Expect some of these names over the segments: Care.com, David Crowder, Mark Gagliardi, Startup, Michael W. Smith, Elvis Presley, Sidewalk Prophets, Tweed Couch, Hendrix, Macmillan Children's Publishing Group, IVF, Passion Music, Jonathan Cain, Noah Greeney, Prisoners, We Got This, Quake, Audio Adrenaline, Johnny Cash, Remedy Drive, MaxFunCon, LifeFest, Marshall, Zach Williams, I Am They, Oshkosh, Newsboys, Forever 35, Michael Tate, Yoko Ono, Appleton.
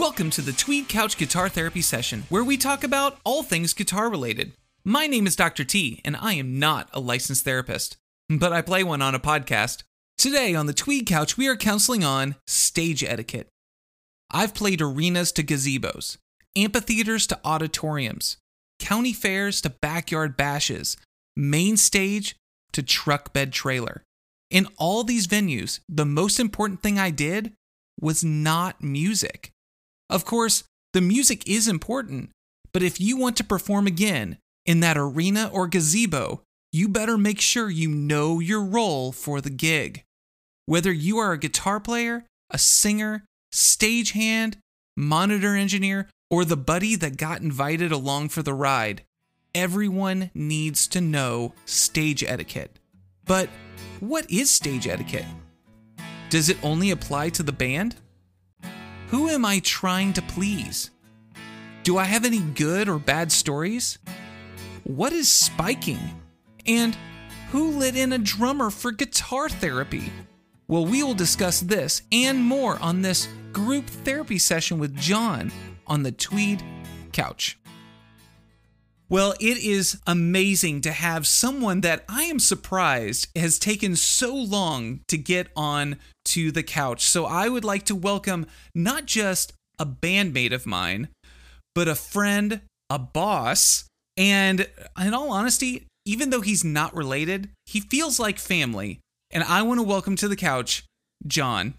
Welcome to the Tweed Couch Guitar Therapy Session, where we talk about all things guitar-related. My name is Dr. T, and I am not a licensed therapist, but I play one on a podcast. Today on the Tweed Couch, we are counseling on stage etiquette. I've played arenas to gazebos, amphitheaters to auditoriums, county fairs to backyard bashes, main stage to truck bed trailer. In all these venues, the most important thing I did was not music. Of course, the music is important, but if you want to perform again in that arena or gazebo, you better make sure you know your role for the gig. Whether you are a guitar player, a singer, stagehand, monitor engineer, or the buddy that got invited along for the ride, everyone needs to know stage etiquette. But what is stage etiquette? Does it only apply to the band? Who am I trying to please? Do I have any good or bad stories? What is spiking? And who let in a drummer for guitar therapy? Well, we will discuss this and more on this group therapy session with John on the Tweed Couch. Well, it is amazing to have someone that I am surprised has taken so long to get on to the couch. So I would like to welcome not just a bandmate of mine, but a friend, a boss, and in all honesty, even though he's not related, he feels like family. And I want to welcome to the couch, John.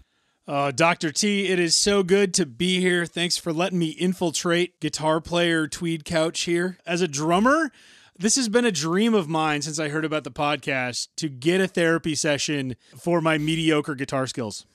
Dr. T, it is so good to be here. Thanks for letting me infiltrate guitar player Tweed Couch here. As a drummer, this has been a dream of mine since I heard about the podcast to get a therapy session for my mediocre guitar skills.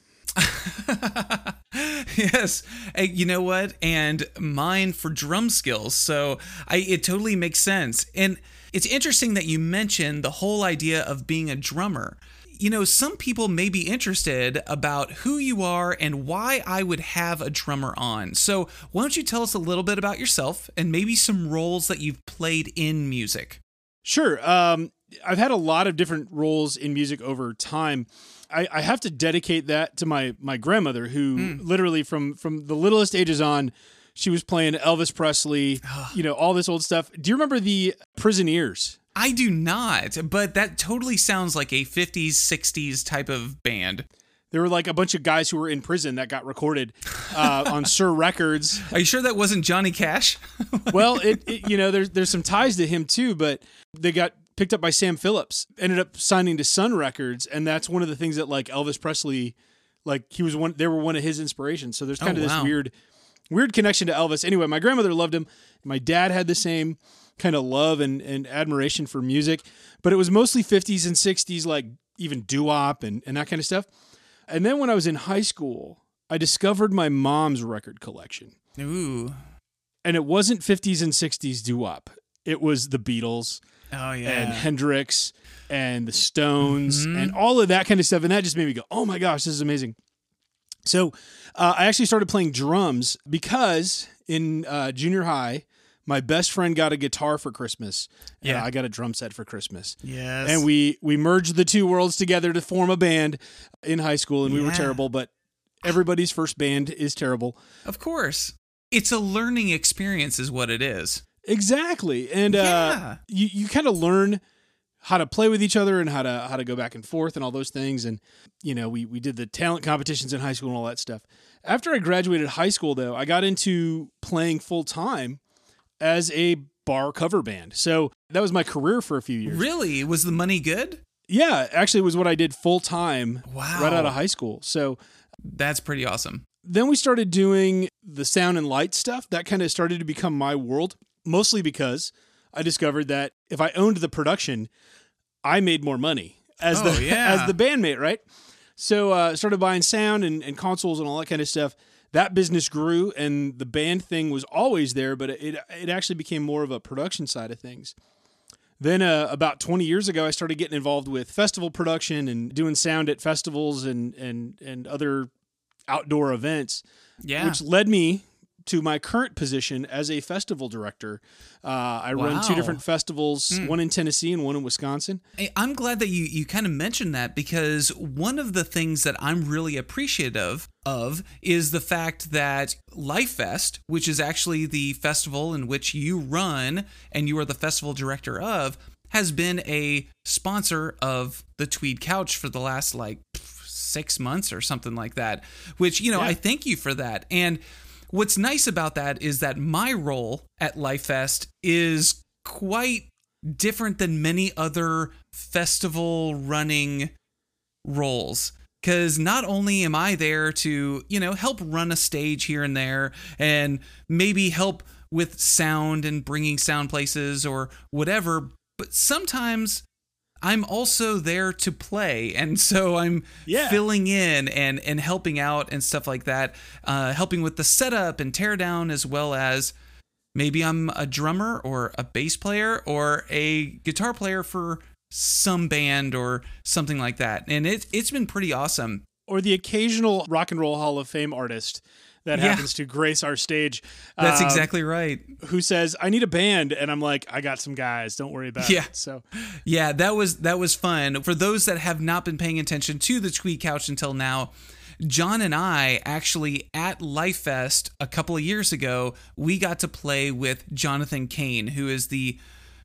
Yes. You know what? And mine for drum skills. So it totally makes sense. And it's interesting that you mentioned the whole idea of being a drummer. You know, some people may be interested about who you are and why I would have a drummer on. So why don't you tell us a little bit about yourself and maybe some roles that you've played in music? Sure. I've had a lot of different roles in music over time. I have to dedicate that to my grandmother, who literally from the littlest ages on, she was playing Elvis Presley, you know, all this old stuff. Do you remember the Prisoners? I do not, but that totally sounds like a 50s, 60s type of band. There were like a bunch of guys who were in prison that got recorded on Sun Records. Are you sure that wasn't Johnny Cash? Well, you know, there's some ties to him too, but they got picked up by Sam Phillips, ended up signing to Sun Records, and that's one of the things that like Elvis Presley, like they were one of his inspirations. So there's kind of this weird connection to Elvis. Anyway, my grandmother loved him. My dad had the same kind of love and admiration for music, but it was mostly 50s and 60s, like even doo-wop and that kind of stuff. And then when I was in high school, I discovered my mom's record collection. Ooh. And it wasn't 50s and 60s doo-wop. It was the Beatles and Hendrix and the Stones and all of that kind of stuff. And that just made me go, oh my gosh, this is amazing. So I actually started playing drums because in junior high, my best friend got a guitar for Christmas, and I got a drum set for Christmas. Yes. And we merged the two worlds together to form a band in high school, and we were terrible, but everybody's first band is terrible. Of course. It's a learning experience is what it is. Exactly. And you kind of learn how to play with each other and how to go back and forth and all those things. And, you know, we did the talent competitions in high school and all that stuff. After I graduated high school, though, I got into playing full-time as a bar cover band. So that was my career for a few years. Really? Was the money good? Yeah, actually it was what I did full time right out of high school. So that's pretty awesome. Then we started doing the sound and light stuff. That kind of started to become my world, mostly because I discovered that if I owned the production, I made more money as as the bandmate, right? So started buying sound and consoles and all that kind of stuff. That business grew, and the band thing was always there, but it actually became more of a production side of things. Then about 20 years ago, I started getting involved with festival production and doing sound at festivals and other outdoor events, which led me to my current position as a festival director. I run two different festivals, one in Tennessee and one in Wisconsin. Hey, I'm glad that you kind of mentioned that, because one of the things that I'm really appreciative of is the fact that LifeFest, which is actually the festival in which you run and you are the festival director of, has been a sponsor of the Tweed Couch for the last 6 months or something like that, which, you know, I thank you for that. And what's nice about that is that my role at LifeFest is quite different than many other festival running roles, because not only am I there to, you know, help run a stage here and there and maybe help with sound and bringing sound places or whatever, but sometimes I'm also there to play, and so I'm filling in and helping out and stuff like that, helping with the setup and teardown, as well as maybe I'm a drummer or a bass player or a guitar player for some band or something like that, and it's been pretty awesome. Or the occasional Rock and Roll Hall of Fame artist that happens to grace our stage. That's exactly right. Who says, I need a band. And I'm like, I got some guys. Don't worry about it. So, yeah, that was fun. For those that have not been paying attention to the Tweed Couch until now, John and I actually at LifeFest a couple of years ago, we got to play with Jonathan Cain, who is the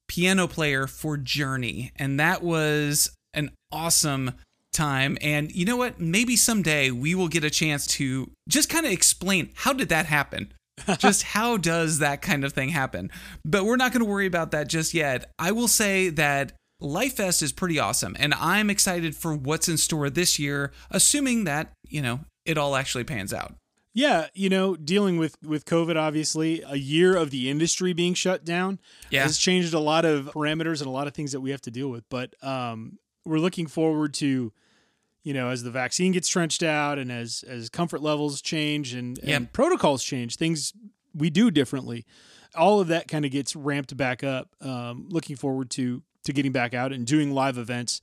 piano player for Journey. And that was an awesome time. And you know what? Maybe someday we will get a chance to just kind of explain, how did that happen? Just how does that kind of thing happen? But we're not going to worry about that just yet. I will say that LifeFest is pretty awesome, and I'm excited for what's in store this year, assuming that, you know, it all actually pans out. Yeah, you know, dealing with COVID, obviously, a year of the industry being shut down has changed a lot of parameters and a lot of things that we have to deal with. But we're looking forward to, you know, as the vaccine gets trenched out and as comfort levels change and protocols change, things we do differently, all of that kind of gets ramped back up. Looking forward to getting back out and doing live events,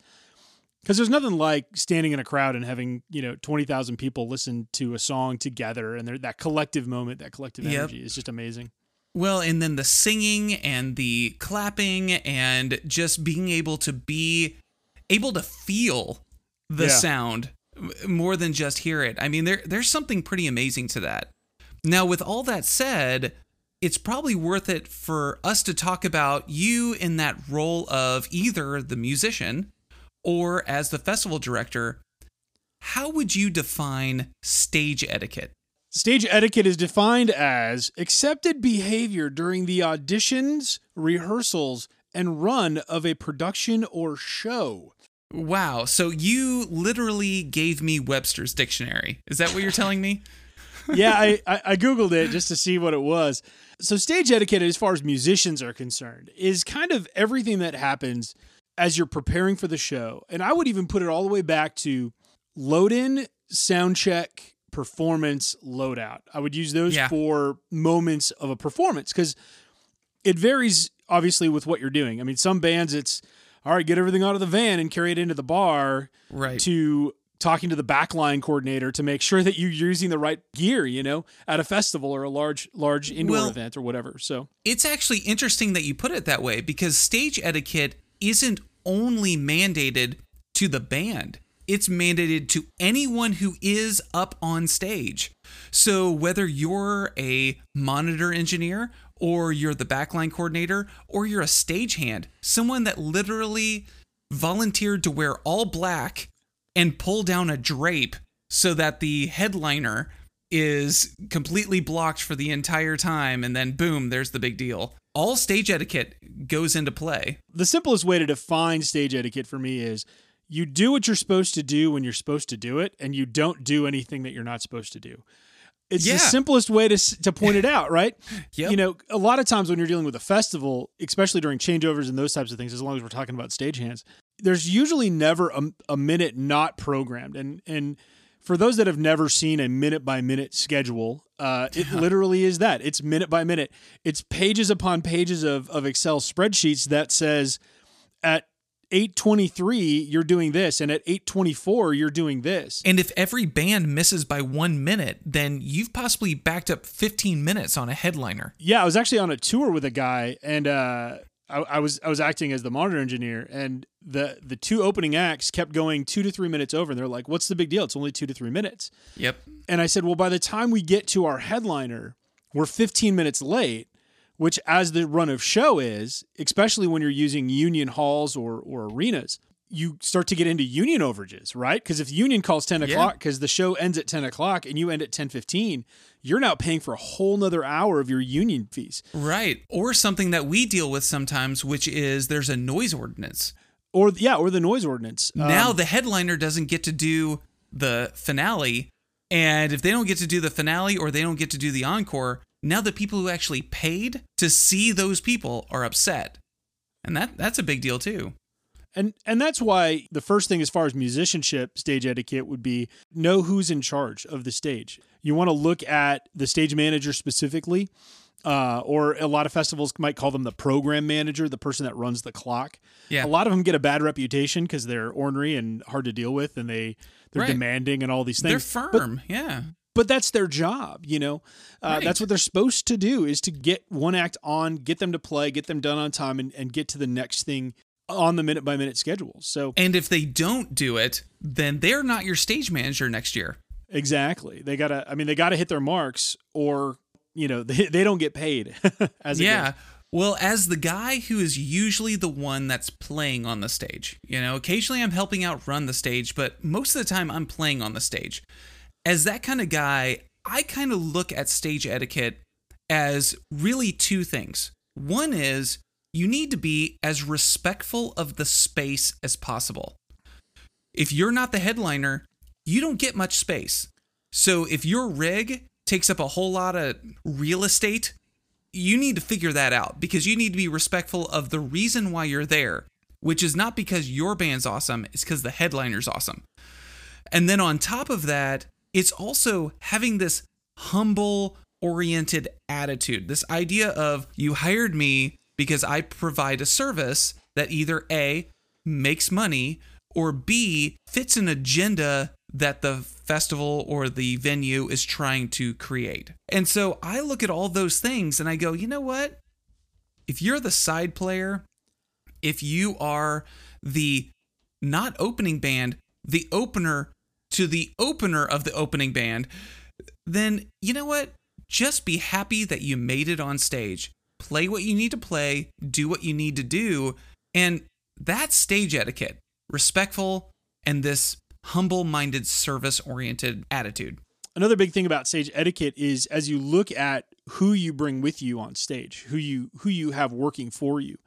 because there's nothing like standing in a crowd and having, you know, 20,000 people listen to a song together, and that collective moment, that collective energy is just amazing. Well, and then the singing and the clapping and just being able to feel the sound more than just hear it. I mean, there's something pretty amazing to that. Now, with all that said, it's probably worth it for us to talk about you in that role of either the musician or as the festival director. How would you define stage etiquette? Stage etiquette is defined as accepted behavior during the auditions, rehearsals, and run of a production or show. Wow. So you literally gave me Webster's dictionary. Is that what you're telling me? Yeah, I Googled it just to see what it was. So stage etiquette, as far as musicians are concerned, is kind of everything that happens as you're preparing for the show. And I would even put it all the way back to load in, sound check, performance, load out. I would use those for moments of a performance, because it varies obviously with what you're doing. I mean, some bands it's, all right, get everything out of the van and carry it into the bar, right, to talking to the backline coordinator to make sure that you're using the right gear, you know, at a festival or a large indoor event or whatever. So it's actually interesting that you put it that way, because stage etiquette isn't only mandated to the band. It's mandated to anyone who is up on stage. So whether you're a monitor engineer or you're the backline coordinator, or you're a stagehand, someone that literally volunteered to wear all black and pull down a drape so that the headliner is completely blocked for the entire time, and then boom, there's the big deal. All stage etiquette goes into play. The simplest way to define stage etiquette for me is you do what you're supposed to do when you're supposed to do it, and you don't do anything that you're not supposed to do. It's the simplest way to point it out, right? Yep. You know, a lot of times when you're dealing with a festival, especially during changeovers and those types of things, as long as we're talking about stagehands, there's usually never a minute not programmed. And for those that have never seen a minute-by-minute schedule, it literally is that. It's minute by minute. It's pages upon pages of Excel spreadsheets that says at 8:23, you're doing this, and at 8:24, you're doing this. And if every band misses by 1 minute, then you've possibly backed up 15 minutes on a headliner. Yeah, I was actually on a tour with a guy, and I was acting as the monitor engineer, and the two opening acts kept going 2 to 3 minutes over, and they're like, "What's the big deal? It's only 2 to 3 minutes." Yep. And I said, "Well, by the time we get to our headliner, we're 15 minutes late." Which, as the run of show is, especially when you're using union halls or arenas, you start to get into union overages, right? Because if union calls 10 o'clock because the show ends at 10 o'clock and you end at 10:15, you're now paying for a whole nother hour of your union fees. Right. Or something that we deal with sometimes, which is there's a noise ordinance. Or the noise ordinance. Now the headliner doesn't get to do the finale. And if they don't get to do the finale or they don't get to do the encore, now the people who actually paid to see those people are upset. And that's a big deal too. And that's why the first thing as far as musicianship, stage etiquette would be know who's in charge of the stage. You want to look at the stage manager specifically, or a lot of festivals might call them the program manager, the person that runs the clock. Yeah. A lot of them get a bad reputation because they're ornery and hard to deal with, and they're demanding and all these things. They're firm, But that's their job, you know. That's what they're supposed to do, is to get one act on, get them to play, get them done on time, and get to the next thing on the minute-by-minute schedule. So, and if they don't do it, then they're not your stage manager next year. Exactly. They gotta hit their marks, or they don't get paid. Well, as the guy who is usually the one that's playing on the stage, occasionally I'm helping out run the stage, but most of the time I'm playing on the stage. As that kind of guy, I kind of look at stage etiquette as really two things. One is you need to be as respectful of the space as possible. If you're not the headliner, you don't get much space. So if your rig takes up a whole lot of real estate, you need to figure that out, because you need to be respectful of the reason why you're there, which is not because your band's awesome, it's because the headliner's awesome. And then on top of that, it's also having this humble-oriented attitude, this idea of you hired me because I provide a service that either A, makes money, or B, fits an agenda that the festival or the venue is trying to create. And so I look at all those things and I go, you know what? If you're the side player, if you are the not opening band, the opener to the opener of the opening band, then you know what? Just be happy that you made it on stage. Play what you need to play, do what you need to do, and that's stage etiquette. Respectful and this humble-minded, service-oriented attitude. Another big thing about stage etiquette is as you look at who you bring with you on stage, who you have working for you,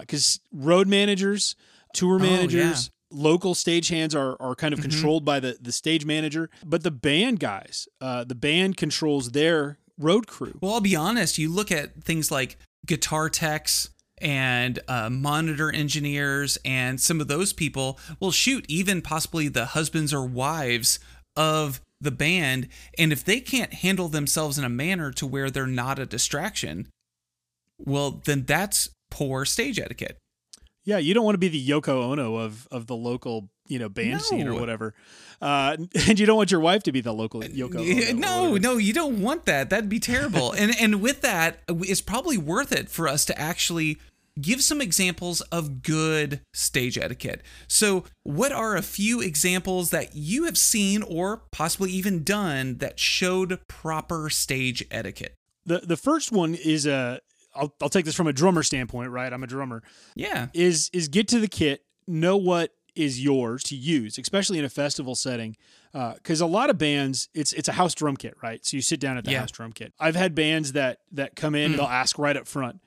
because road managers, tour managers, local stagehands are kind of controlled by the stage manager, but the band guys, the band controls their road crew. Well, I'll be honest, you look at things like guitar techs and monitor engineers and some of those people, well, shoot, even possibly the husbands or wives of the band. And if they can't handle themselves in a manner to where they're not a distraction, well, then that's poor stage etiquette. Yeah, you don't want to be the Yoko Ono of the local, band scene or whatever. And you don't want your wife to be the local Yoko Ono. No, you don't want that. That'd be terrible. and with that, it's probably worth it for us to actually give some examples of good stage etiquette. So what are a few examples that you have seen or possibly even done that showed proper stage etiquette? The first one is I'll take this from a drummer standpoint, right? I'm a drummer. Yeah. Is get to the kit, know what is yours to use, especially in a festival setting. Because a lot of bands, it's a house drum kit, right? So you sit down at the house drum kit. I've had bands that come in and they'll ask right up front,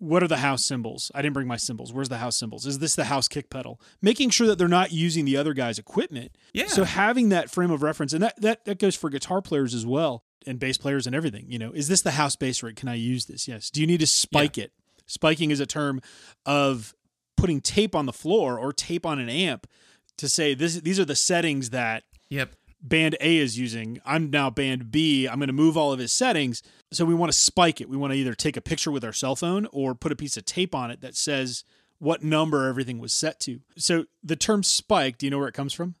what are the house cymbals? I didn't bring my cymbals. Where's the house cymbals? Is this the house kick pedal? Making sure that they're not using the other guy's equipment. Yeah. So having that frame of reference, and that goes for guitar players as well, and bass players and everything, is this the house bass rig? Can I use this? Yes. Do you need to spike it? Spiking is a term of putting tape on the floor or tape on an amp to say these are the settings that band A is using. I'm now band B. I'm going to move all of his settings. So we want to spike it. We want to either take a picture with our cell phone or put a piece of tape on it that says what number everything was set to. So the term spike, do you know where it comes from?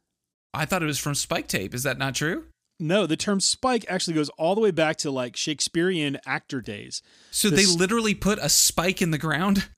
I thought it was from spike tape. Is that not true? No, the term spike actually goes all the way back to like Shakespearean actor days. So they literally put a spike in the ground?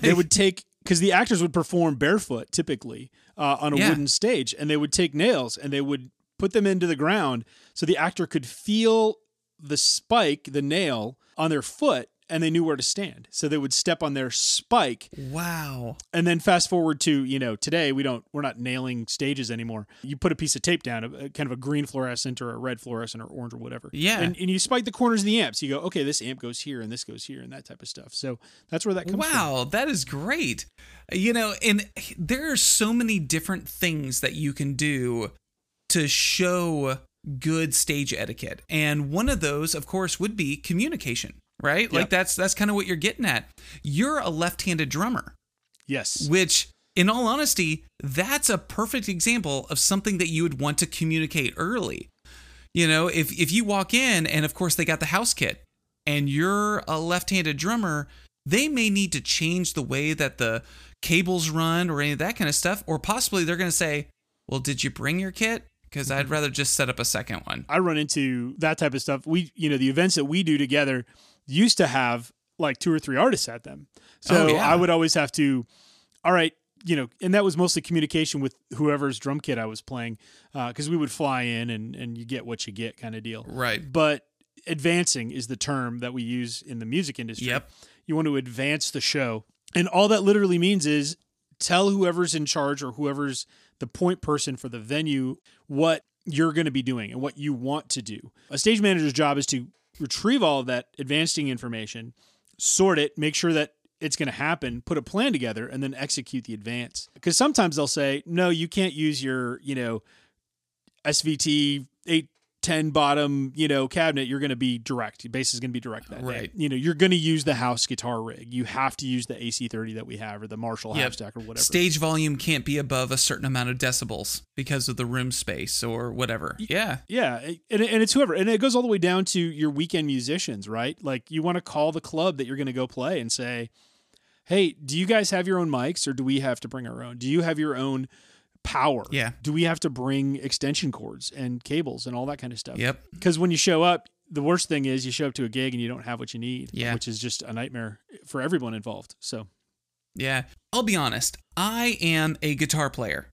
They would take, because the actors would perform barefoot typically on a wooden stage, and they would take nails and they would put them into the ground so the actor could feel the spike, the nail, on their foot, and they knew where to stand. So they would step on their spike. Wow. And then fast forward to, you know, today we're not nailing stages anymore. You put a piece of tape down, kind of a green fluorescent or a red fluorescent or orange or whatever. Yeah. And you spike the corners of the amps. You go, okay, this amp goes here and this goes here and that type of stuff. So that's where that comes from. Wow, that is great. You know, and there are so many different things that you can do to show good stage etiquette. And one of those, of course, would be communication. Right? Yep. Like that's kind of what you're getting at. You're a left-handed drummer. Yes. Which, in all honesty, that's a perfect example of something that you would want to communicate early. You know, if you walk in and of course they got the house kit and you're a left-handed drummer, they may need to change the way that the cables run or any of that kind of stuff. Or possibly they're going to say, well, did you bring your kit? Because I'd rather just set up a second one. I run into that type of stuff. The events that we do together used to have like 2 or 3 artists at them. So I would always have to, all right, you know, and that was mostly communication with whoever's drum kit I was playing, because we would fly in and you get what you get kind of deal. Right. But advancing is the term that we use in the music industry. Yep. You want to advance the show. And all that literally means is tell whoever's in charge or whoever's the point person for the venue what you're going to be doing and what you want to do. A stage manager's job is to retrieve all of that advancing information, sort it, make sure that it's going to happen, put a plan together, and then execute the advance. Because sometimes they'll say, no, you can't use your, you know, SVT 810 bottom, you know, cabinet. You're going to be direct. Your bass is going to be direct that day. You know, you're going to use the house guitar rig. You have to use the AC-30 that we have or the Marshall half stack or whatever. Stage volume can't be above a certain amount of decibels because of the room space or whatever. Yeah. Yeah. And it's whoever. And it goes all the way down to your weekend musicians, right? Like you want to call the club that you're going to go play and say, hey, do you guys have your own mics or do we have to bring our own? Do you have your own power? Yeah. Do we have to bring extension cords and cables and all that kind of stuff? Yep. Because when you show up, the worst thing is you show up to a gig and you don't have what you need, which is just a nightmare for everyone involved. So, yeah. I'll be honest. I am a guitar player.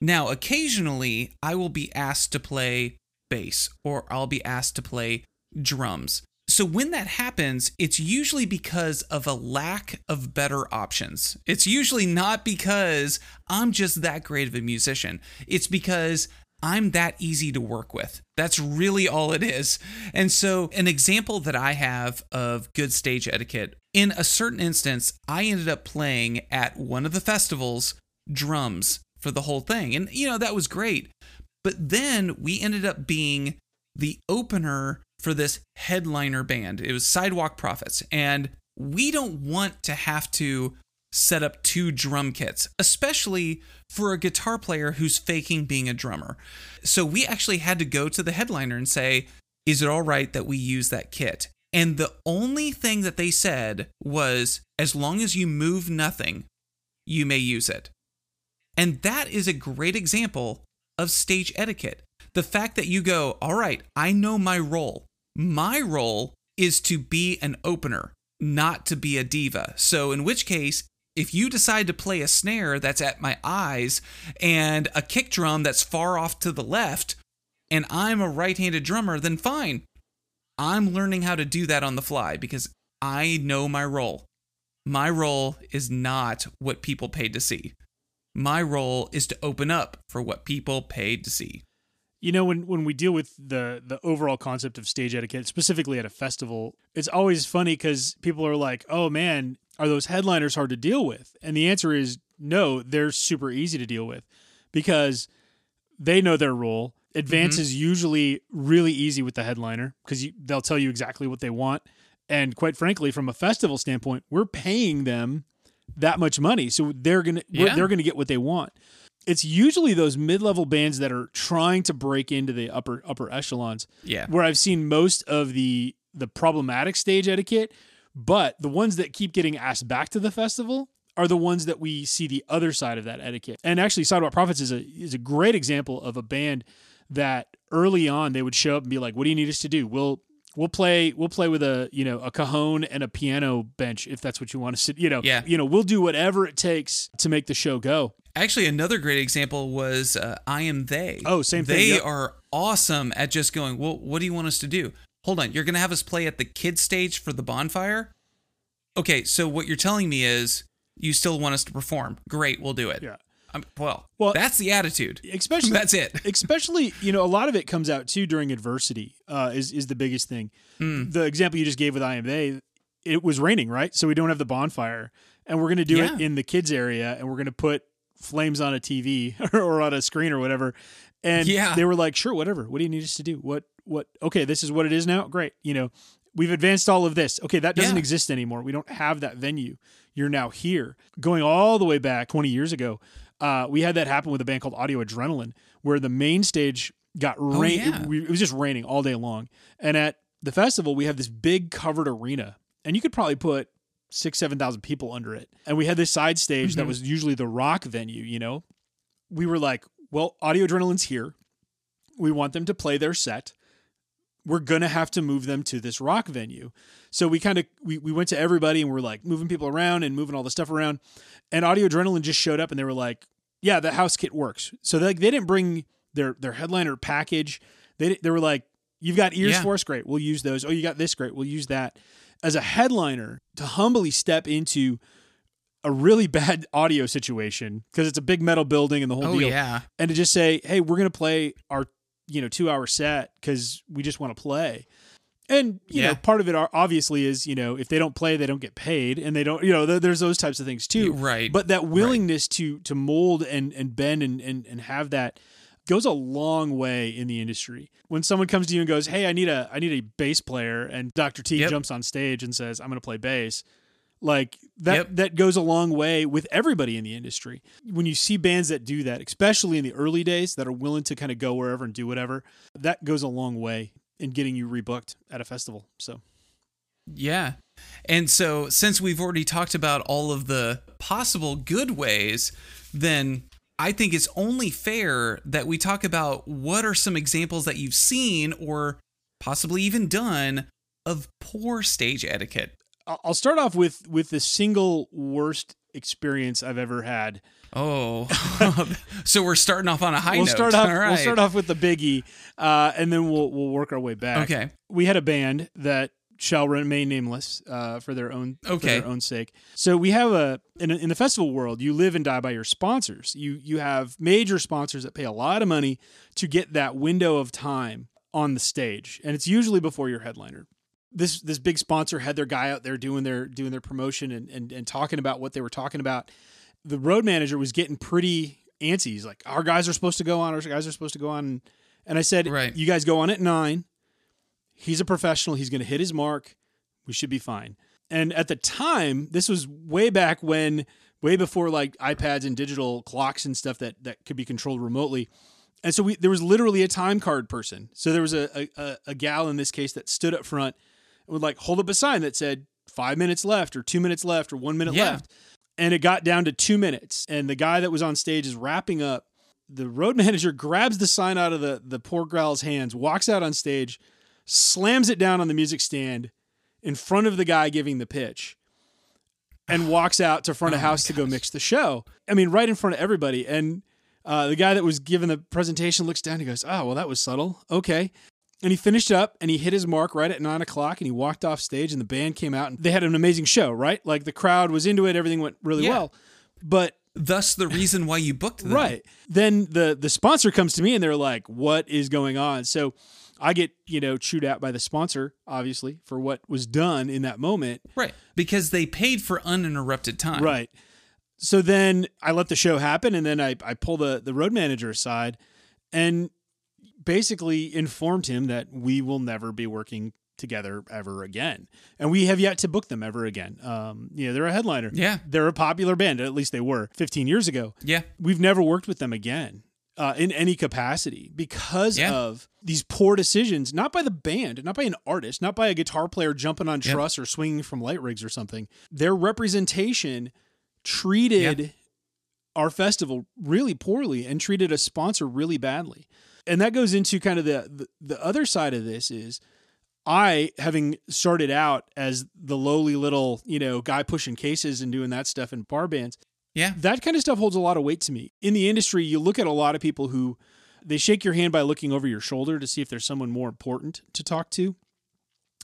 Now, occasionally I will be asked to play bass or I'll be asked to play drums. So when that happens, it's usually because of a lack of better options. It's usually not because I'm just that great of a musician. It's because I'm that easy to work with. That's really all it is. And so an example that I have of good stage etiquette, in a certain instance, I ended up playing at one of the festivals drums for the whole thing. And, you know, that was great. But then we ended up being the opener for this headliner band. It was Sidewalk Prophets. And we don't want to have to set up 2 drum kits, especially for a guitar player who's faking being a drummer. So we actually had to go to the headliner and say, is it all right that we use that kit? And the only thing that they said was, as long as you move nothing, you may use it. And that is a great example of stage etiquette. The fact that you go, all right, I know my role. My role is to be an opener, not to be a diva. So in which case, if you decide to play a snare that's at my eyes and a kick drum that's far off to the left, and I'm a right-handed drummer, then fine. I'm learning how to do that on the fly because I know my role. My role is not what people paid to see. My role is to open up for what people paid to see. You know, when we deal with the overall concept of stage etiquette, specifically at a festival, it's always funny because people are like, oh man, are those headliners hard to deal with? And the answer is no, they're super easy to deal with because they know their role. Advance is usually really easy with the headliner because they'll tell you exactly what they want. And quite frankly, from a festival standpoint, we're paying them that much money. So they're gonna get what they want. It's usually those mid-level bands that are trying to break into the upper echelons where I've seen most of the problematic stage etiquette, but the ones that keep getting asked back to the festival are the ones that we see the other side of that etiquette. And actually, Sidewalk Prophets is a great example of a band that early on they would show up and be like, "What do you need us to do? We'll play with a cajon and a piano bench if that's what you want to sit. We'll do whatever it takes to make the show go." Actually, another great example was I Am They. Oh, same thing. They are awesome at just going, "Well, what do you want us to do? Hold on, you're going to have us play at the kids' stage for the bonfire? Okay, so what you're telling me is you still want us to perform. Great, we'll do it." Yeah. Well, that's the attitude. Especially, that's it. Especially, a lot of it comes out too during adversity is the biggest thing. Mm. The example you just gave with I Am They, it was raining, right? So we don't have the bonfire, and we're going to do it in the kids' area, and we're going to put flames on a TV or on a screen or whatever. And they were like, "Sure, whatever. What do you need us to do? What? Okay, this is what it is now. Great. We've advanced all of this. Okay, that doesn't exist anymore. We don't have that venue. You're now here." Going all the way back 20 years ago, we had that happen with a band called Audio Adrenaline, where the main stage got rain. Oh, yeah. It was just raining all day long. And at the festival, we have this big covered arena, and you could probably put 6,000-7,000 people under it. And we had this side stage that was usually the rock venue. We were like, "Well, Audio Adrenaline's here. We want them to play their set. We're going to have to move them to this rock venue." So we we went to everybody and we're like moving people around and moving all the stuff around, and Audio Adrenaline just showed up and they were like, "Yeah, the house kit works." So they didn't bring their headliner package. They were like, "You've got ears for us? Great. We'll use those. Oh, you got this? Great. We'll use that." As a headliner, to humbly step into a really bad audio situation, because it's a big metal building and the whole deal. Yeah. And to just say, "Hey, we're going to play our 2-hour set because we just want to play." And, part of it obviously is, if they don't play, they don't get paid, and they don't, there's those types of things too. Right. But that willingness to mold and bend and have that goes a long way in the industry. When someone comes to you and goes, "Hey, I need a bass player," and Dr. T jumps on stage and says, "I'm going to play bass." Like that, that goes a long way with everybody in the industry. When you see bands that do that, especially in the early days, that are willing to kind of go wherever and do whatever, that goes a long way in getting you rebooked at a festival. So, yeah. And so since we've already talked about all of the possible good ways, then I think it's only fair that we talk about what are some examples that you've seen or possibly even done of poor stage etiquette. I'll start off with the single worst experience I've ever had. Oh, so we're starting off on a high note. We'll start off with the biggie, and then we'll work our way back. Okay. We had a band that shall remain nameless for their own sake. So we have in the festival world, you live and die by your sponsors. You have major sponsors that pay a lot of money to get that window of time on the stage, and it's usually before your headliner. This big sponsor had their guy out there doing their promotion and talking about what they were talking about. The road manager was getting pretty antsy. He's like, our guys are supposed to go on. And I said, You guys go on at 9. He's a professional. He's going to hit his mark. We should be fine. And at the time, this was way before like iPads and digital clocks and stuff that could be controlled remotely. And so there was literally a time card person. So there was a gal in this case that stood up front, would like hold up a sign that said 5 minutes left or 2 minutes left or 1 minute left. And it got down to 2 minutes. And the guy that was on stage is wrapping up. The road manager grabs the sign out of the poor gal's hands, walks out on stage, slams it down on the music stand in front of the guy giving the pitch, and walks out to front of house to go mix the show. I mean, right in front of everybody. And the guy that was giving the presentation looks down and goes, "Oh, well, that was subtle. Okay." And he finished up and he hit his mark right at 9:00 and he walked off stage and the band came out and they had an amazing show, right? Like the crowd was into it. Everything went really well. But thus the reason why you booked them. Right. Then the sponsor comes to me and they're like, "What is going on?" So I get, chewed out by the sponsor, obviously, for what was done in that moment. Right. Because they paid for uninterrupted time. Right. So then I let the show happen and then I pull the road manager aside and basically informed him that we will never be working together ever again. And we have yet to book them ever again. They're a headliner. Yeah. They're a popular band. At least they were 15 years ago. Yeah. We've never worked with them again in any capacity because of these poor decisions, not by the band, not by an artist, not by a guitar player jumping on truss or swinging from light rigs or something. Their representation treated our festival really poorly and treated a sponsor really badly. And that goes into kind of the other side of this is I, having started out as the lowly little, you know, guy pushing cases and doing that stuff in bar bands. Yeah. That kind of stuff holds a lot of weight to me. In the industry, you look at a lot of people who they shake your hand by looking over your shoulder to see if there's someone more important to talk to.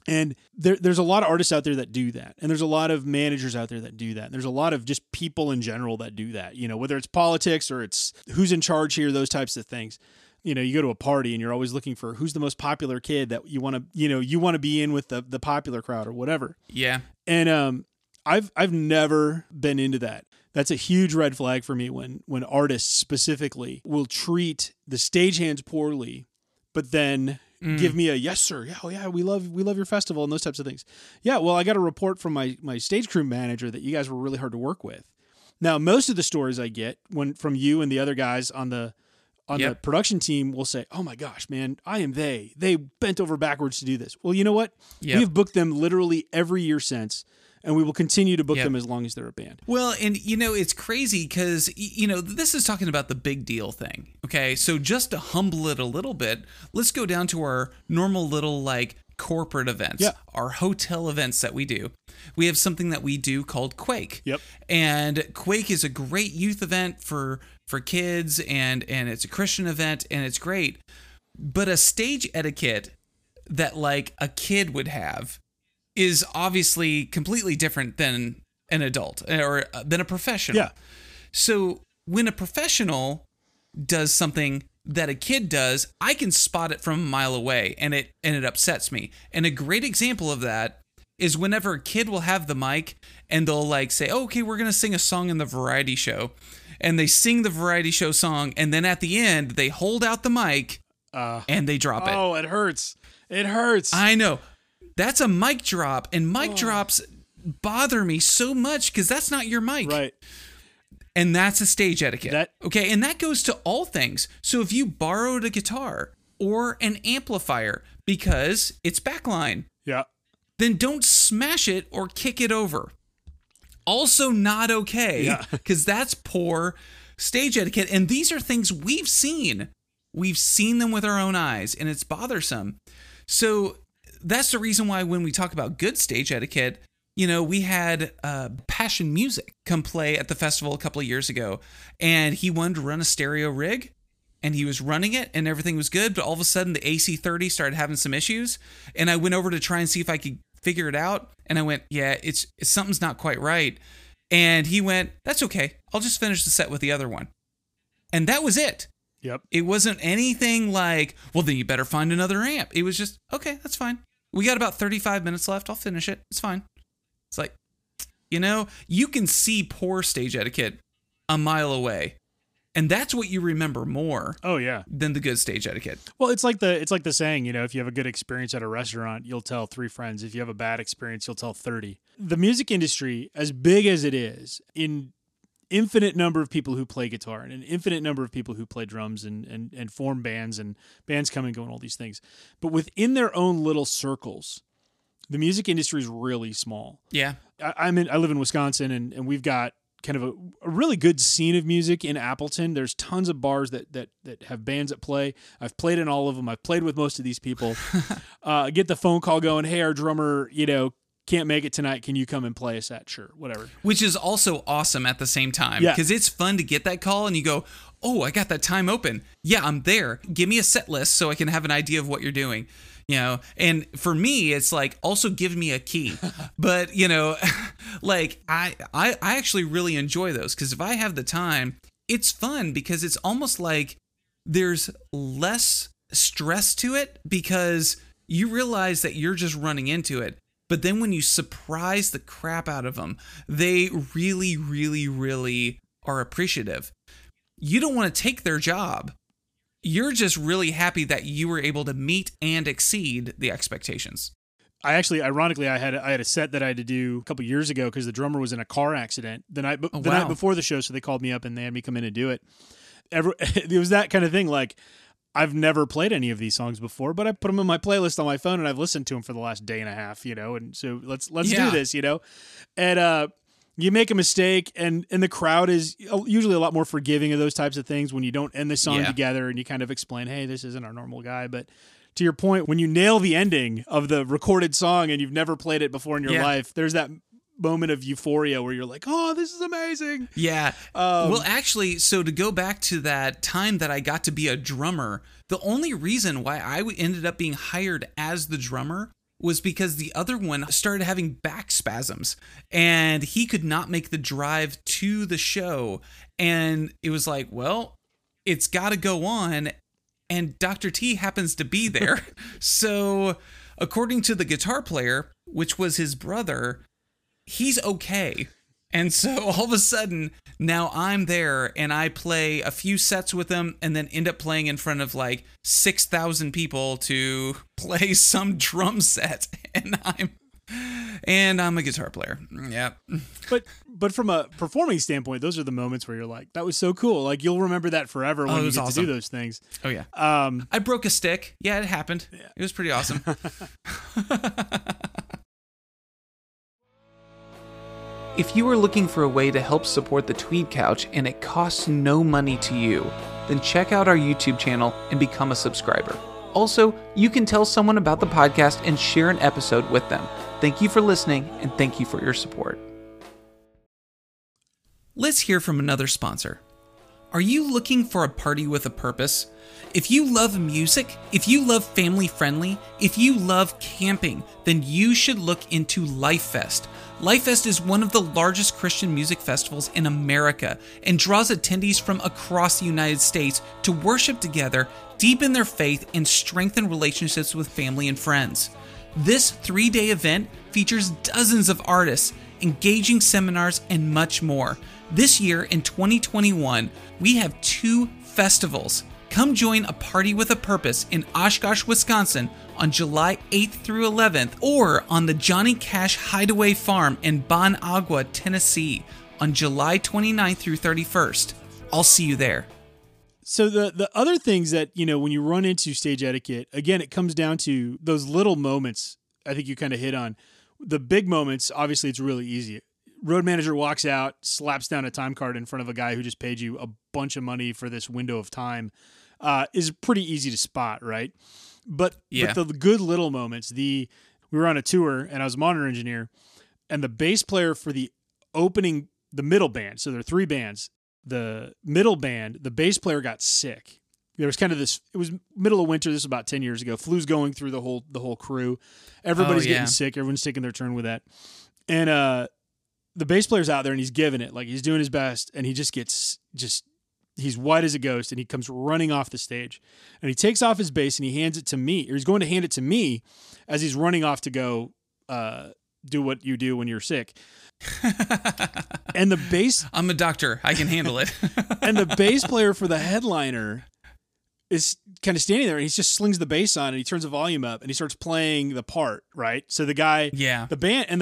And there's a lot of artists out there that do that. And there's a lot of managers out there that do that. And there's a lot of just people in general that do that, you know, whether it's politics or it's who's in charge here, those types of things. You know, you go to a party and you're always looking for who's the most popular kid that you want to, you know, you want to be in with the popular crowd or whatever. Yeah. And I've never been into that. That's a huge red flag for me when artists specifically will treat the stagehands poorly, but then give me a yes, sir. Yeah, oh yeah, we love your festival and those types of things. Yeah, well, I got a report from my stage crew manager that you guys were really hard to work with. Now, most of the stories I get from you and the other guys on the production team will say, "Oh my gosh, man, I Am They. They bent over backwards to do this." Well, you know what? Yep. We've booked them literally every year since. And we will continue to book them as long as they're a band. Well, and, you know, it's crazy because, you know, this is talking about the big deal thing. Okay, so just to humble it a little bit, let's go down to our normal little, like, corporate events, our hotel events that we do. We have something that we do called Quake. Yep. And Quake is a great youth event for kids, and it's a Christian event, and it's great. But a stage etiquette that, like, a kid would have is obviously completely different than an adult or than a professional. Yeah. So when a professional does something that a kid does, I can spot it from a mile away, and it upsets me. And a great example of that is whenever a kid will have the mic and they'll like say, oh, okay, we're going to sing a song in the variety show. And they sing the variety show song. And then at the end, they hold out the mic and they drop it. Oh, it hurts. It hurts. I know. That's a mic drop, and mic drops bother me so much because that's not your mic. Right. And that's a stage etiquette. Okay, and that goes to all things. So if you borrowed a guitar or an amplifier because it's backline, then don't smash it or kick it over. Also not okay because that's poor stage etiquette. And these are things we've seen. We've seen them with our own eyes, and it's bothersome. So that's the reason why when we talk about good stage etiquette, you know, we had Passion Music come play at the festival a couple of years ago, and he wanted to run a stereo rig, and he was running it, and everything was good, but all of a sudden the AC-30 started having some issues, and I went over to try and see if I could figure it out, and I went, yeah, it's something's not quite right, and he went, that's okay, I'll just finish the set with the other one, and that was it. Yep. It wasn't anything like, well, then you better find another amp. It was just, okay, that's fine. We got about 35 minutes left. I'll finish it. It's fine. It's like, you know, you can see poor stage etiquette a mile away. And that's what you remember more. Oh, yeah. Than the good stage etiquette. Well, it's like the saying, you know, if you have a good experience at a restaurant, you'll tell 3 friends. If you have a bad experience, you'll tell 30. The music industry, as big as it is, in infinite number of people who play guitar and an infinite number of people who play drums and form bands, and bands come and go and all these things. But within their own little circles, the music industry is really small. Yeah. I live in Wisconsin, and we've got kind of a really good scene of music in Appleton. There's tons of bars that have bands that play. I've played in all of them. I've played with most of these people. Get the phone call going, hey, our drummer, you know, can't make it tonight. Can you come and play us at? Sure, whatever. Which is also awesome at the same time. Yeah. Because it's fun to get that call and you go, oh, I got that time open. Yeah, I'm there. Give me a set list so I can have an idea of what you're doing. You know, and for me, it's like, also give me a key. But, you know, like I actually really enjoy those because if I have the time, it's fun because it's almost like there's less stress to it because you realize that you're just running into it. But then when you surprise the crap out of them, they really, really, really are appreciative. You don't want to take their job. You're just really happy that you were able to meet and exceed the expectations. I actually, ironically, I had a set that I had to do a couple years ago because the drummer was in a car accident the night before the show. So they called me up and they had me come in and do it. It was that kind of thing. Like, I've never played any of these songs before, but I put them in my playlist on my phone and I've listened to them for the last day and a half, you know, and so let's do this, you know? And you make a mistake, and the crowd is usually a lot more forgiving of those types of things when you don't end the song together and you kind of explain, hey, this isn't our normal guy. But to your point, when you nail the ending of the recorded song and you've never played it before in your life, there's that moment of euphoria where you're like, oh, this is amazing. Yeah. Well, actually, so to go back to that time that I got to be a drummer, the only reason why I ended up being hired as the drummer was because the other one started having back spasms and he could not make the drive to the show. And it was like, well, it's got to go on. And Dr. T happens to be there. So according to the guitar player, which was his brother, he's okay. And so all of a sudden now I'm there and I play a few sets with them and then end up playing in front of like 6,000 people to play some drum set. And I'm a guitar player. Yeah. But from a performing standpoint, those are the moments where you're like, that was so cool. Like you'll remember that forever when you get awesome. To do those things. Oh yeah. I broke a stick. Yeah, it happened. Yeah. It was pretty awesome. If you are looking for a way to help support the Tweed Couch and it costs no money to you, then check out our YouTube channel and become a subscriber. Also, you can tell someone about the podcast and share an episode with them. Thank you for listening and thank you for your support. Let's hear from another sponsor. Are you looking for a party with a purpose? If you love music, if you love family friendly, if you love camping, then you should look into LifeFest. LifeFest is one of the largest Christian music festivals in America and draws attendees from across the United States to worship together, deepen their faith, and strengthen relationships with family and friends. This three-day event features dozens of artists, engaging seminars, and much more. This year in 2021, we have two festivals. Come join a party with a purpose in Oshkosh, Wisconsin on July 8th through 11th or on the Johnny Cash Hideaway Farm in Bon Agua, Tennessee on July 29th through 31st. I'll see you there. So the other things that, you know, when you run into stage etiquette, again, it comes down to those little moments. I think you kind of hit on the big moments. Obviously, it's really easy. Road manager walks out, slaps down a time card in front of a guy who just paid you a bunch of money for this window of time. Is pretty easy to spot, right? But the good little moments, we were on a tour and I was a monitor engineer, and the bass player for the middle band, so there are three bands, the middle band, the bass player got sick. There was kind of this, it was middle of winter, this was about 10 years ago, flu's going through the whole crew. Everybody's getting sick, everyone's taking their turn with that. And the bass player's out there and he's giving it, like he's doing his best, and he just gets he's white as a ghost, and he comes running off the stage, and he takes off his bass and he hands it to me, or he's going to hand it to me as he's running off to go do what you do when you're sick. And the bass... I'm a doctor. I can handle it. And the bass player for the headliner is kind of standing there, and he just slings the bass on and he turns the volume up and he starts playing the part, right? So the guy, the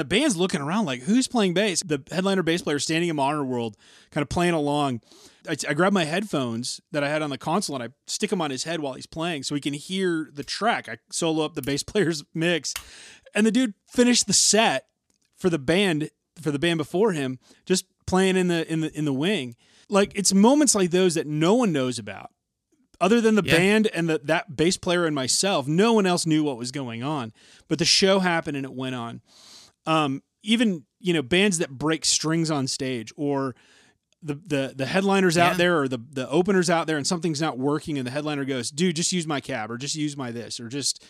band's looking around like, who's playing bass? The headliner bass player standing in Modern World, kind of playing along. I grab my headphones that I had on the console and I stick them on his head while he's playing so he can hear the track. I solo up the bass player's mix, and the dude finished the set for the band before him, just playing in the wing. Like, it's moments like those that no one knows about. Other than the band and that bass player and myself, no one else knew what was going on. But the show happened and it went on. Even, you know, bands that break strings on stage, or the headliner's out there, or the opener's out there and something's not working and the headliner goes, dude, just use my cab, or just use my this, or just,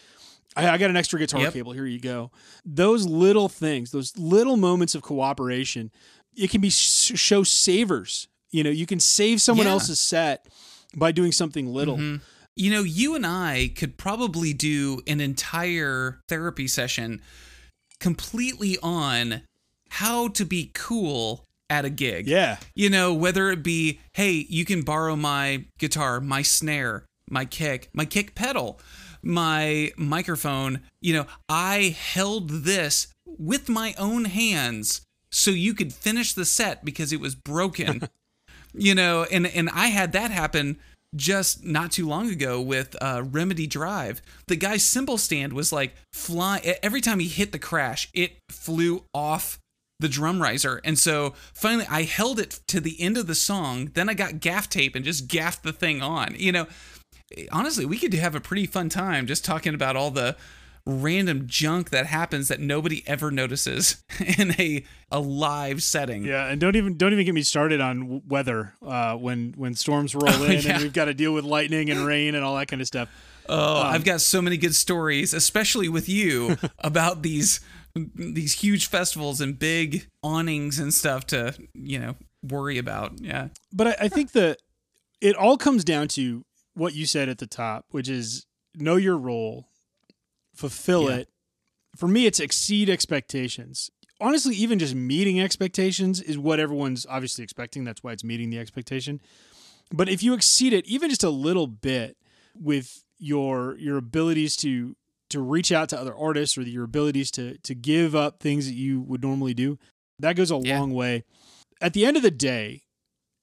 I got an extra guitar cable, here you go. Those little things, those little moments of cooperation, it can be show savers. You know, you can save someone else's set by doing something little. Mm-hmm. You know, you and I could probably do an entire therapy session completely on how to be cool at a gig. Yeah. You know, whether it be, hey, you can borrow my guitar, my snare, my kick pedal, my microphone. You know, I held this with my own hands so you could finish the set because it was broken. You know, and I had that happen just not too long ago with Remedy Drive. The guy's cymbal stand was like flying. Every time he hit the crash, it flew off the drum riser. And so finally I held it to the end of the song. Then I got gaff tape and just gaffed the thing on. You know, honestly, we could have a pretty fun time just talking about all the random junk that happens that nobody ever notices in a live setting. Yeah, and don't even get me started on weather when storms roll in and we've got to deal with lightning and rain and all that kind of stuff. Oh, I've got so many good stories, especially with you, about these huge festivals and big awnings and stuff to, you know, worry about. Yeah, but I think that it all comes down to what you said at the top, which is know your role. Fulfill it. For me, it's exceed expectations. Honestly, even just meeting expectations is what everyone's obviously expecting. That's why it's meeting the expectation. But if you exceed it, even just a little bit with your abilities to reach out to other artists or your abilities to give up things that you would normally do, that goes a long way. At the end of the day,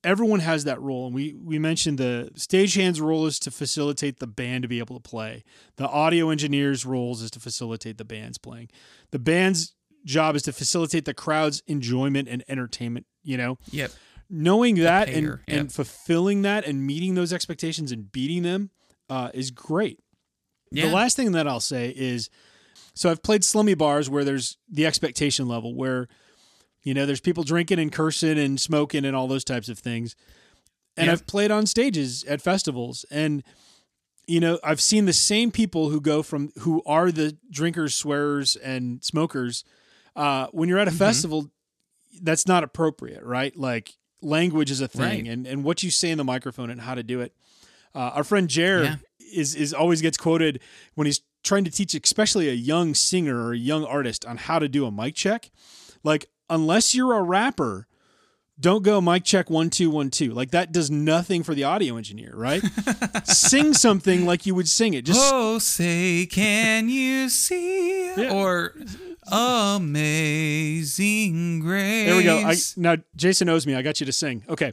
everyone has that role. And we mentioned the stagehand's role is to facilitate the band to be able to play. The audio engineer's roles is to facilitate the band's playing. The band's job is to facilitate the crowd's enjoyment and entertainment, you know? Yep. Knowing that and fulfilling that and meeting those expectations and beating them is great. Yeah. The last thing that I'll say is, so I've played slummy bars where there's the expectation level where, you know, there's people drinking and cursing and smoking and all those types of things. And I've played on stages at festivals and, you know, I've seen the same people who are the drinkers, swearers and smokers. When you're at a festival, that's not appropriate, right? Like language is a thing and what you say in the microphone and how to do it. Our friend Jer is always gets quoted when he's trying to teach, especially a young singer or a young artist on how to do a mic check. Like, unless you're a rapper, don't go mic check 1 2 1 2. Like that does nothing for the audio engineer, right? Sing something like you would sing it. Just oh, say can you see or Amazing Grace. There we go. Now Jason owes me. I got you to sing. Okay.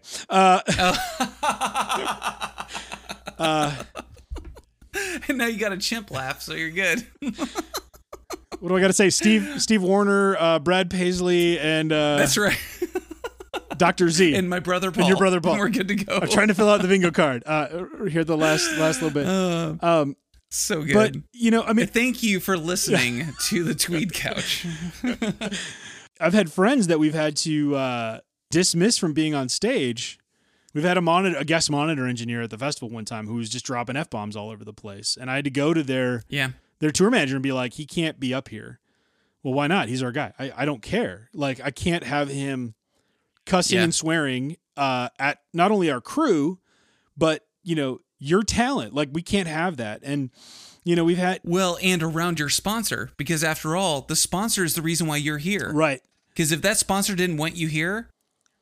And now you got a chimp laugh, so you're good. What do I got to say? Steve Warner, Brad Paisley, and... That's right. Dr. Z. And my brother Paul. And your brother Paul. And we're good to go. I'm trying to fill out the bingo card. Here the last little bit. So good. But, you know, I mean... Thank you for listening to the Tweed Couch. I've had friends that we've had to dismiss from being on stage. We've had a guest monitor engineer at the festival one time who was just dropping F-bombs all over the place. And I had to go to their... Yeah. Their tour manager and be like, he can't be up here. Well, why not? He's our guy. I don't care. Like, I can't have him cussing and swearing at not only our crew, but, you know, your talent. Like, we can't have that. And, you know, we've had... Well, and around your sponsor, because after all, the sponsor is the reason why you're here. Right. Because if that sponsor didn't want you here,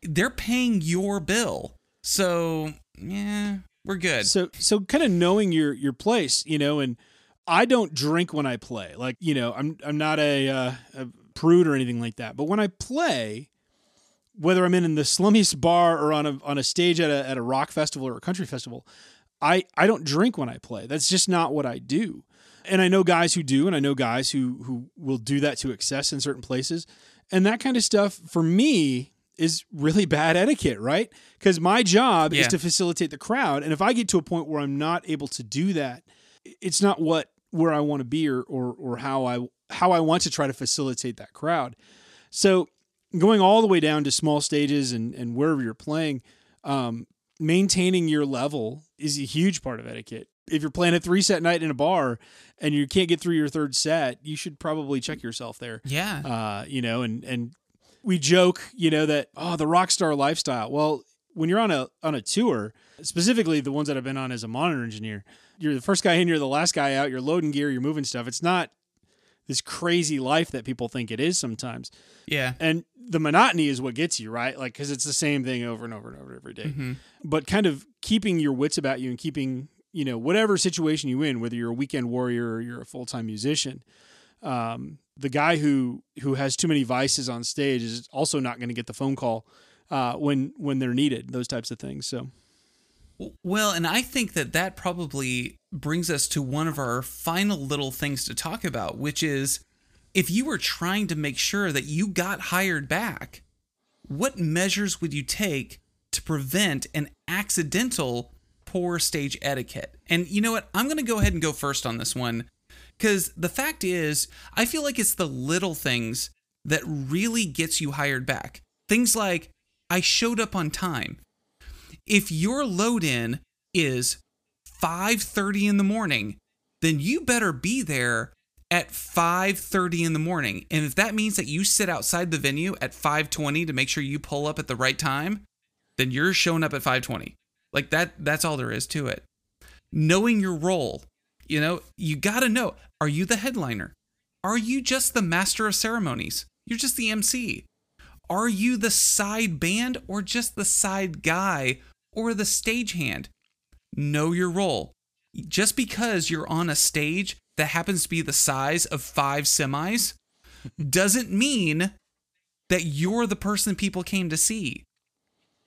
they're paying your bill. So, yeah, we're good. So kind of knowing your place, you know, and... I don't drink when I play. Like, you know, I'm not a prude or anything like that. But when I play, whether I'm in the slummiest bar or on a stage at a rock festival or a country festival, I don't drink when I play. That's just not what I do. And I know guys who do, and I know guys who will do that to excess in certain places. And that kind of stuff, for me, is really bad etiquette, right? Because my job is to facilitate the crowd. And if I get to a point where I'm not able to do that, it's not where I want to be or how I want to try to facilitate that crowd. So going all the way down to small stages and wherever you're playing, maintaining your level is a huge part of etiquette. If you're playing a 3-set night in a bar and you can't get through your 3rd set, you should probably check yourself there. Yeah. You know, and we joke, you know, that, oh, the rock star lifestyle. Well, when you're on a tour, specifically the ones that I've been on as a monitor engineer, you're the first guy in, you're the last guy out, you're loading gear, you're moving stuff. It's not this crazy life that people think it is sometimes. Yeah. And the monotony is what gets you, right? Like, because it's the same thing over and over and over every day. Mm-hmm. But kind of keeping your wits about you and keeping, you know, whatever situation you're in, whether you're a weekend warrior or you're a full-time musician, the guy who has too many vices on stage is also not going to get the phone call when they're needed, those types of things. So... Well, and I think that probably brings us to one of our final little things to talk about, which is if you were trying to make sure that you got hired back, what measures would you take to prevent an accidental poor stage etiquette? And you know what? I'm going to go ahead and go first on this one, because the fact is, I feel like it's the little things that really gets you hired back. Things like, I showed up on time. If your load-in is 5:30 in the morning, then you better be there at 5:30 in the morning. And if that means that you sit outside the venue at 5:20 to make sure you pull up at the right time, then you're showing up at 5:20. Like that's all there is to it. Knowing your role, you know, you got to know, are you the headliner? Are you just the master of ceremonies? You're just the MC. Are you the side band or just the side guy or the stagehand? Know your role. Just because you're on a stage that happens to be the size of 5 semis doesn't mean that you're the person people came to see.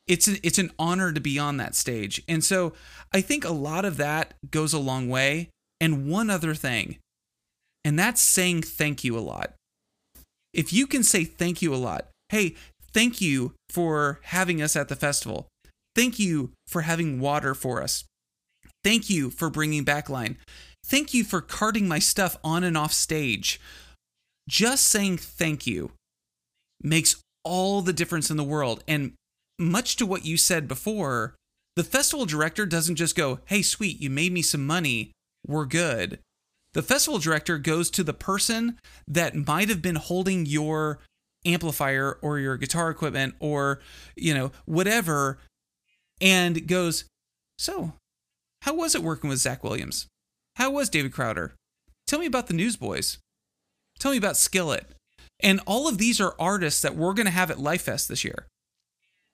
It's an honor to be on that stage. And so I think a lot of that goes a long way. And one other thing, and that's saying thank you a lot. If you can say thank you a lot, hey, thank you for having us at the festival. Thank you for having water for us. Thank you for bringing backline. Thank you for carting my stuff on and off stage. Just saying thank you makes all the difference in the world. And much to what you said before, the festival director doesn't just go, hey, sweet, you made me some money, we're good. The festival director goes to the person that might have been holding your amplifier or your guitar equipment or, you know, whatever, and goes, so how was it working with Zach Williams? How was David Crowder? Tell me about the Newsboys. Tell me about Skillet. And all of these are artists that we're going to have at LifeFest this year.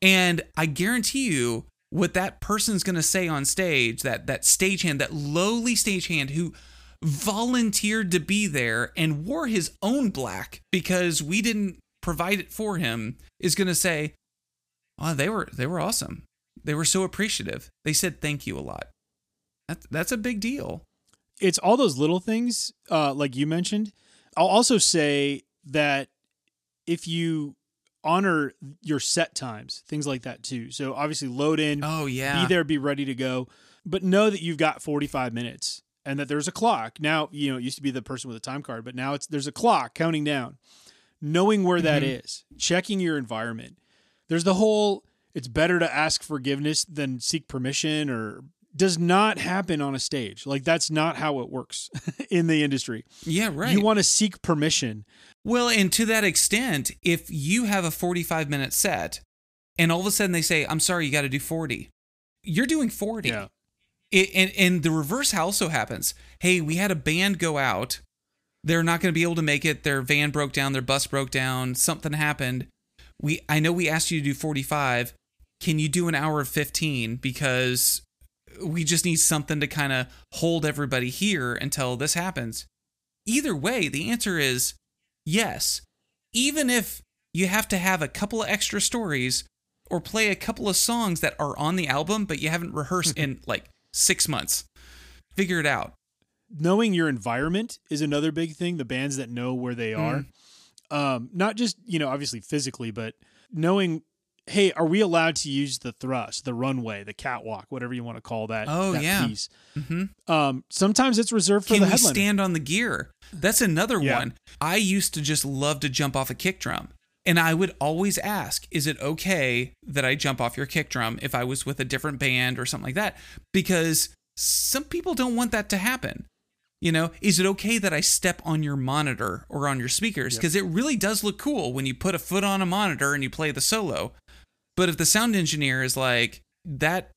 And I guarantee you what that person's going to say on stage, that stagehand, that lowly stagehand who volunteered to be there and wore his own black because we didn't provide it for him, is going to say, oh, they were awesome. They were so appreciative. They said thank you a lot. That's a big deal. It's all those little things, like you mentioned. I'll also say that if you honor your set times, things like that too. So obviously load in, oh yeah, be there, be ready to go, but know that you've got 45 minutes and that there's a clock. Now, you know, it used to be the person with a time card, but now there's a clock counting down, knowing where that is, checking your environment. There's the whole, it's better to ask forgiveness than seek permission, or does not happen on a stage. Like, that's not how it works in the industry. Yeah, right. You want to seek permission. Well, and to that extent, if you have a 45-minute set and all of a sudden they say, I'm sorry, you got to do 40, you're doing 40. Yeah. And the reverse also happens. Hey, we had a band go out. They're not going to be able to make it. Their van broke down. Their bus broke down. Something happened. I know we asked you to do 45. Can you do an hour of 15? Because we just need something to kind of hold everybody here until this happens. Either way, the answer is yes. Even if you have to have a couple of extra stories or play a couple of songs that are on the album, but you haven't rehearsed in like 6 months, figure it out. Knowing your environment is another big thing. The bands that know where they are, not just, you know, obviously physically, but knowing, hey, are we allowed to use the thrust, the runway, the catwalk, whatever you want to call that? Oh, that piece. Mm-hmm. Sometimes it's reserved for the headliner. Can we stand on the gear? That's another one. I used to just love to jump off a kick drum. And I would always ask, is it okay that I jump off your kick drum if I was with a different band or something like that? Because some people don't want that to happen. You know, is it okay that I step on your monitor or on your speakers? Because it really does look cool when you put a foot on a monitor and you play the solo. But if the sound engineer is like, that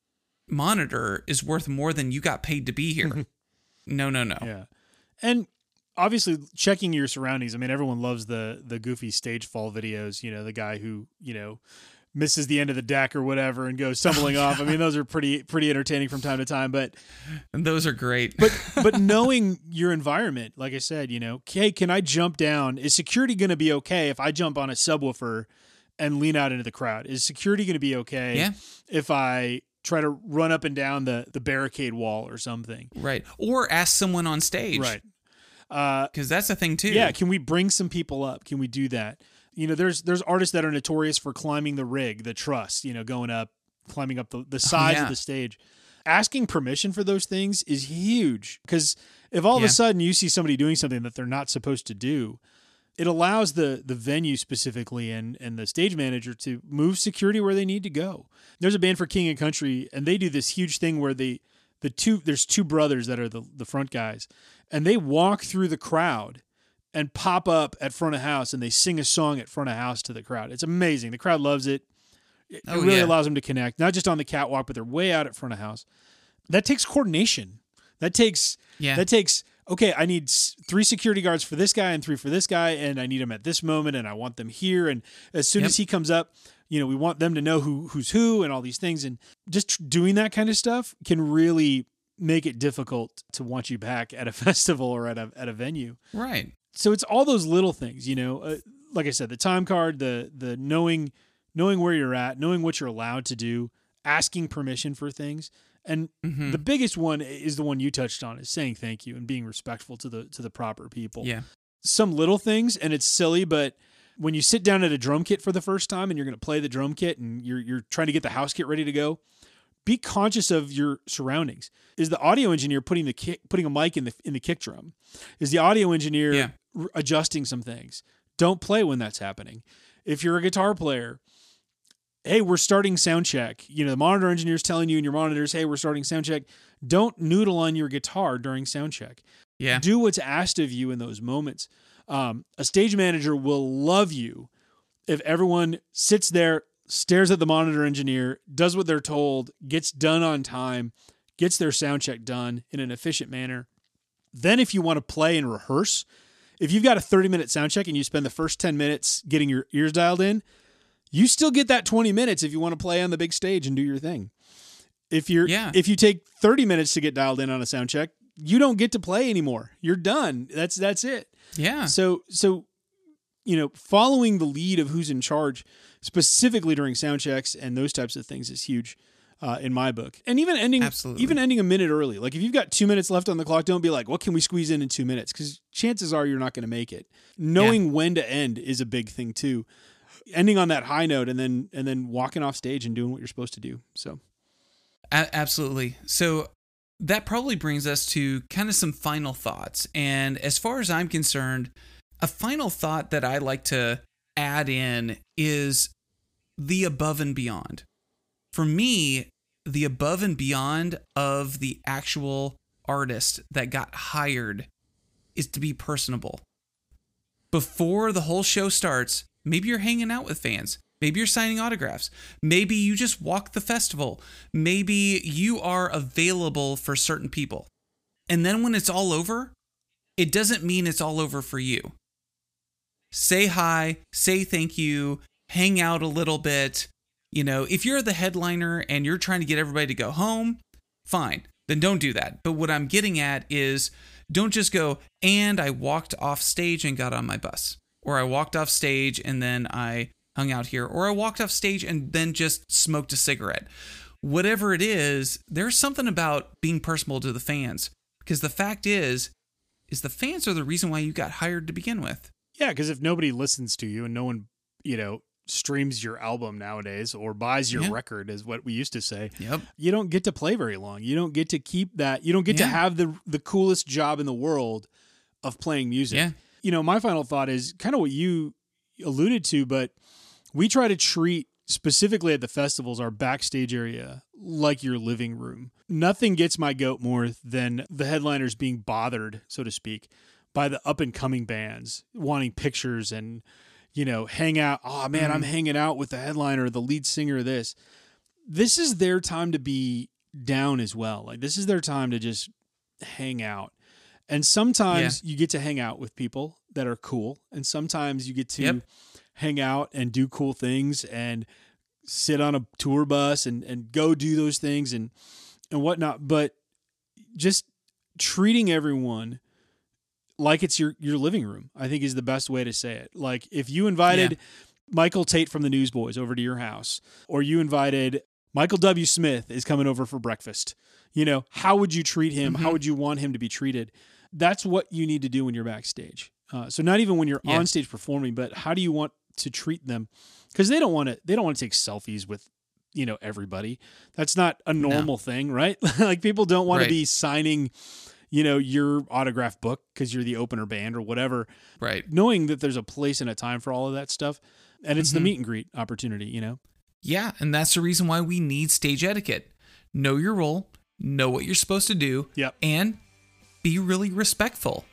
monitor is worth more than you got paid to be here. No. Yeah. And obviously checking your surroundings. I mean, everyone loves the goofy stage fall videos, you know, the guy who, you know, misses the end of the deck or whatever and goes stumbling off. I mean, those are pretty entertaining from time to time, and those are great. But knowing your environment, like I said, you know, hey, can I jump down? Is security going to be okay if I jump on a subwoofer and lean out into the crowd? Is security going to be okay if I try to run up and down the barricade wall or something? Right. Or ask someone on stage. Right. Because that's the thing too. Yeah, can we bring some people up? Can we do that? You know, there's artists that are notorious for climbing the rig, the truss, you know, going up, climbing up the sides of the stage. Asking permission for those things is huge, because if all of a sudden you see somebody doing something that they're not supposed to do, it allows the venue specifically and the stage manager to move security where they need to go. There's a band for King and Country, and they do this huge thing where there's two brothers that are the front guys, and they walk through the crowd and pop up at front of house, and they sing a song at front of house to the crowd. It's amazing. The crowd loves it. It really allows them to connect, not just on the catwalk, but they're way out at front of house. That takes coordination. That takes. Okay, I need 3 security guards for this guy and 3 for this guy, and I need them at this moment, and I want them here. And as soon as he comes up, you know, we want them to know who's who and all these things. And just doing that kind of stuff can really make it difficult to want you back at a festival or at a venue. Right. So it's all those little things, you know. Like I said, the time card, the knowing where you're at, knowing what you're allowed to do, asking permission for things. And the biggest one is the one you touched on, is saying thank you and being respectful to the proper people. Yeah. Some little things, and it's silly, but when you sit down at a drum kit for the first time and you're going to play the drum kit and you're trying to get the house kit ready to go, be conscious of your surroundings. Is the audio engineer putting a mic in the kick drum? Is the audio engineer adjusting some things? Don't play when that's happening. If you're a guitar player, hey, we're starting sound check. You know, the monitor engineer's telling you and your monitors, hey, we're starting sound check. Don't noodle on your guitar during sound check. Yeah. Do what's asked of you in those moments. A stage manager will love you if everyone sits there, stares at the monitor engineer, does what they're told, gets done on time, gets their sound check done in an efficient manner. Then if you want to play and rehearse, if you've got a 30-minute sound check and you spend the first 10 minutes getting your ears dialed in, you still get that 20 minutes if you want to play on the big stage and do your thing. If you take 30 minutes to get dialed in on a sound check, you don't get to play anymore. You're done. That's it. Yeah. So you know, following the lead of who's in charge specifically during sound checks and those types of things is huge in my book. And even ending a minute early. Like if you've got 2 minutes left on the clock, don't be like, what can we squeeze in 2 minutes? Because chances are you're not going to make it. Knowing when to end is a big thing too. Ending on that high note and then walking off stage and doing what you're supposed to do. So absolutely. So that probably brings us to kind of some final thoughts. And as far as I'm concerned, a final thought that I like to add in is the above and beyond. For me, the above and beyond of the actual artist that got hired is to be personable. Before the whole show starts, maybe you're hanging out with fans. Maybe you're signing autographs. Maybe you just walk the festival. Maybe you are available for certain people. And then when it's all over, it doesn't mean it's all over for you. Say hi, say thank you, hang out a little bit. You know, if you're the headliner and you're trying to get everybody to go home, fine, then don't do that. But what I'm getting at is don't just go, and I walked off stage and got on my bus. Or I walked off stage and then I hung out here. Or I walked off stage and then just smoked a cigarette. Whatever it is, there's something about being personable to the fans. Because the fact is the fans are the reason why you got hired to begin with. Yeah, because if nobody listens to you and no one, you know, streams your album nowadays or buys your record is what we used to say. Yep. You don't get to play very long. You don't get to keep that. You don't get to have the coolest job in the world of playing music. Yeah. You know, my final thought is kind of what you alluded to, but we try to treat specifically at the festivals, our backstage area, like your living room. Nothing gets my goat more than the headliners being bothered, so to speak, by the up and coming bands wanting pictures and, you know, hang out. Oh man, I'm hanging out with the headliner, the lead singer, this. This is their time to be down as well. Like this is their time to just hang out. And sometimes you get to hang out with people that are cool. And sometimes you get to hang out and do cool things and sit on a tour bus and go do those things and whatnot. But just treating everyone like it's your living room, I think is the best way to say it. Like if you invited Michael Tate from the Newsboys over to your house, or you invited Michael W. Smith is coming over for breakfast, you know, how would you treat him? How would you want him to be treated? That's what you need to do when you're backstage. So not even when you're on stage performing, but how do you want to treat them? Because they don't want to. They don't want to take selfies with, you know, everybody. That's not a normal thing, right? Like, people don't want to be signing, you know, your autograph book because you're the opener band or whatever. Right. Knowing that there's a place and a time for all of that stuff, and it's the meet and greet opportunity, you know. Yeah, and that's the reason why we need stage etiquette. Know your role, know what you're supposed to do, and be really respectful.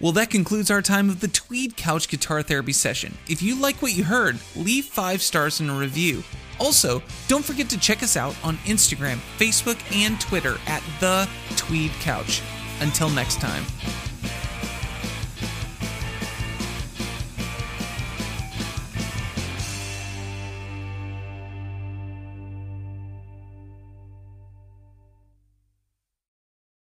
Well, that concludes our time of the Tweed Couch Guitar Therapy session. If you like what you heard, leave 5 stars in a review. Also, don't forget to check us out on Instagram, Facebook, and Twitter at The Tweed Couch. Until next time.